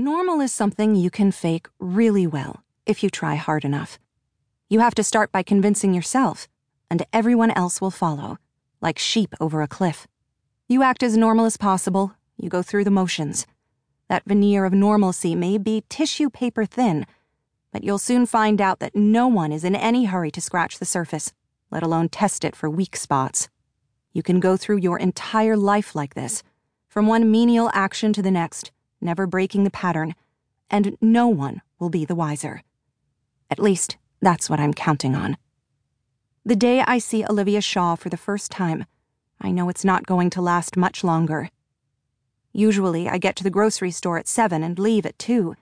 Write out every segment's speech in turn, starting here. Normal is something you can fake really well if you try hard enough. You have to start by convincing yourself, and everyone else will follow, like sheep over a cliff. You act as normal as possible, you go through the motions. That veneer of normalcy may be tissue paper thin, but you'll soon find out that no one is in any hurry to scratch the surface, let alone test it for weak spots. You can go through your entire life like this, from one menial action to the next, never breaking the pattern, and no one will be the wiser. At least, that's what I'm counting on. The day I see Olivia Shaw for the first time, I know it's not going to last much longer. Usually, I get to the grocery store at 7 and leave at 2,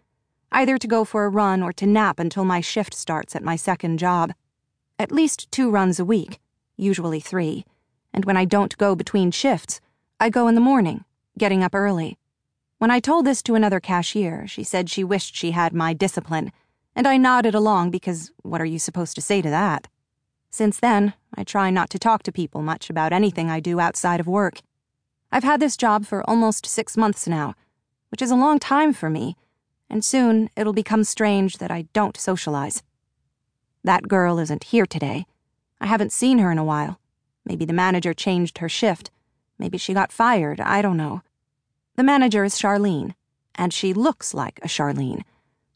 either to go for a run or to nap until my shift starts at my second job. At least 2 runs a week, usually 3, and when I don't go between shifts, I go in the morning, getting up early. When I told this to another cashier, she said she wished she had my discipline, and I nodded along because what are you supposed to say to that? Since then, I try not to talk to people much about anything I do outside of work. I've had this job for almost 6 months now, which is a long time for me, and soon it'll become strange that I don't socialize. That girl isn't here today. I haven't seen her in a while. Maybe the manager changed her shift. Maybe she got fired, I don't know. The manager is Charlene, and she looks like a Charlene.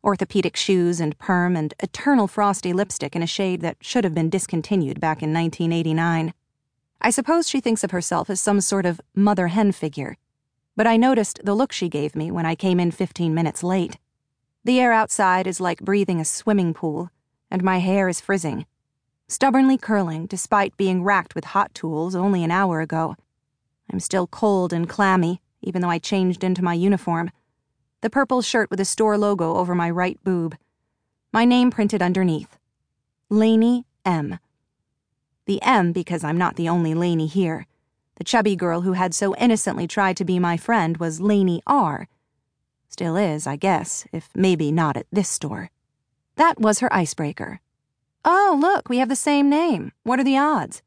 Orthopedic shoes and perm and eternal frosty lipstick in a shade that should have been discontinued back in 1989. I suppose she thinks of herself as some sort of mother hen figure, but I noticed the look she gave me when I came in 15 minutes late. The air outside is like breathing a swimming pool, and my hair is frizzing, stubbornly curling despite being racked with hot tools only an hour ago. I'm still cold and clammy, even though I changed into my uniform. The purple shirt with a store logo over my right boob. My name printed underneath. Laine M. The M because I'm not the only Lainey here. The chubby girl who had so innocently tried to be my friend was Lainey R. Still is, I guess, if maybe not at this store. That was her icebreaker. Oh, look, we have the same name. What are the odds?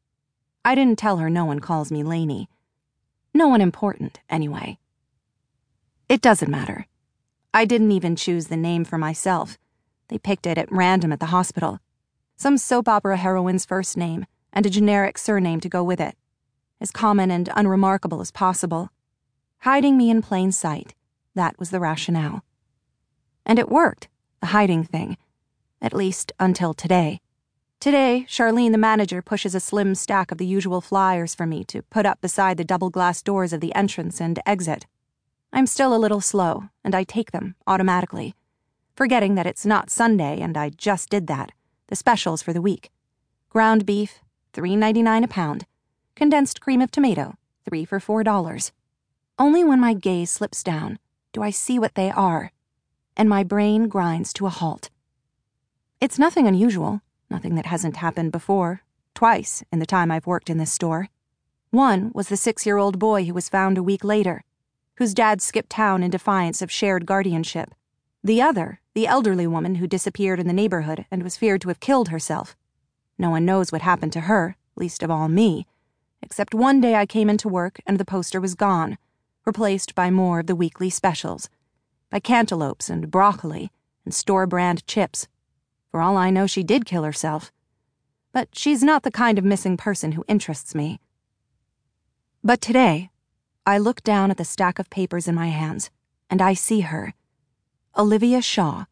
I didn't tell her no one calls me Lainey. No one important, anyway. It doesn't matter. I didn't even choose the name for myself. They picked it at random at the hospital. Some soap opera heroine's first name and a generic surname to go with it. As common and unremarkable as possible. Hiding me in plain sight, that was the rationale. And it worked, the hiding thing. At least until today. Today, Charlene the manager pushes a slim stack of the usual flyers for me to put up beside the double glass doors of the entrance and exit. I'm still a little slow, and I take them automatically, forgetting that it's not Sunday and I just did that, the specials for the week. Ground beef, $3.99 a pound. Condensed cream of tomato, 3 for $4. Only when my gaze slips down do I see what they are, and my brain grinds to a halt. It's nothing unusual. Nothing that hasn't happened before, twice in the time I've worked in this store. One was the 6-year-old boy who was found a week later, whose dad skipped town in defiance of shared guardianship. The other, the elderly woman who disappeared in the neighborhood and was feared to have killed herself. No one knows what happened to her, least of all me, except one day I came into work and the poster was gone, replaced by more of the weekly specials, by cantaloupes and broccoli and store-brand chips. For all I know, she did kill herself. But she's not the kind of missing person who interests me. But today, I look down at the stack of papers in my hands, and I see her. Olivia Shaw,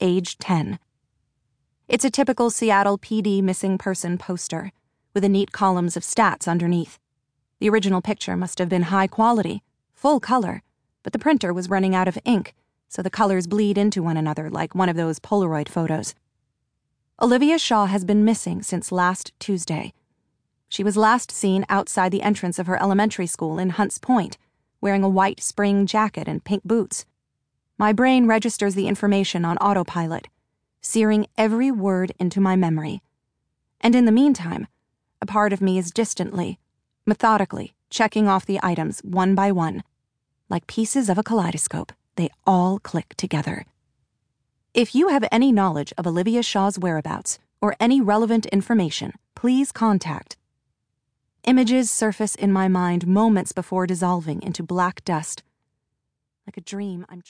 age 10. It's a typical Seattle PD missing person poster, with the neat columns of stats underneath. The original picture must have been high quality, full color, but the printer was running out of ink, so the colors bleed into one another like one of those Polaroid photos. Olivia Shaw has been missing since last Tuesday. She was last seen outside the entrance of her elementary school in Hunts Point, wearing a white spring jacket and pink boots. My brain registers the information on autopilot, searing every word into my memory. And in the meantime, a part of me is distantly, methodically checking off the items one by one. Like pieces of a kaleidoscope, they all click together. If you have any knowledge of Olivia Shaw's whereabouts or any relevant information, please contact. Images surface in my mind moments before dissolving into black dust. Like a dream, I'm